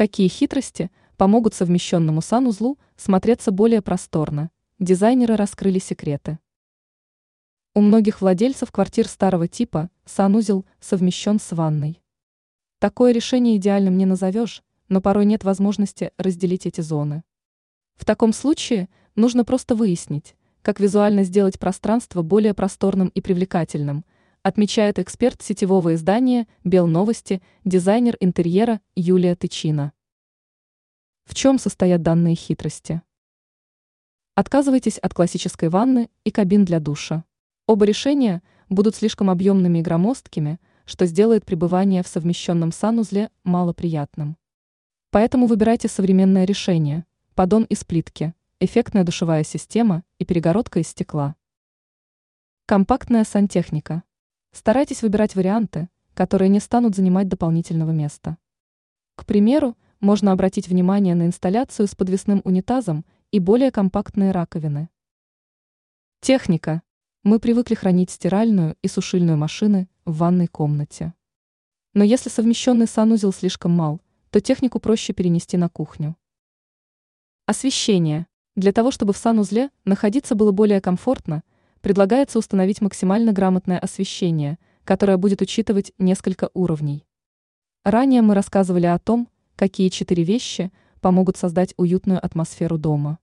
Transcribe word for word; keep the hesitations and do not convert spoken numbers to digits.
Какие хитрости помогут совмещенному санузлу смотреться более просторно? Дизайнеры раскрыли секреты. У многих владельцев квартир старого типа санузел совмещен с ванной. Такое решение идеальным не назовешь, но порой нет возможности разделить эти зоны. В таком случае нужно просто выяснить, как визуально сделать пространство более просторным и привлекательным, отмечает эксперт сетевого издания «Белновости», дизайнер интерьера Юлия Тычина. В чем состоят данные хитрости? Отказывайтесь от классической ванны и кабин для душа. Оба решения будут слишком объемными и громоздкими, что сделает пребывание в совмещенном санузле малоприятным. Поэтому выбирайте современное решение: поддон из плитки, эффектная душевая система и перегородка из стекла. Компактная сантехника. Старайтесь выбирать варианты, которые не станут занимать дополнительного места. К примеру, можно обратить внимание на инсталляцию с подвесным унитазом и более компактные раковины. Техника. Мы привыкли хранить стиральную и сушильную машины в ванной комнате. Но если совмещенный санузел слишком мал, то технику проще перенести на кухню. Освещение. Для того, чтобы в санузле находиться было более комфортно, предлагается установить максимально грамотное освещение, которое будет учитывать несколько уровней. Ранее мы рассказывали о том, какие четыре вещи помогут создать уютную атмосферу дома.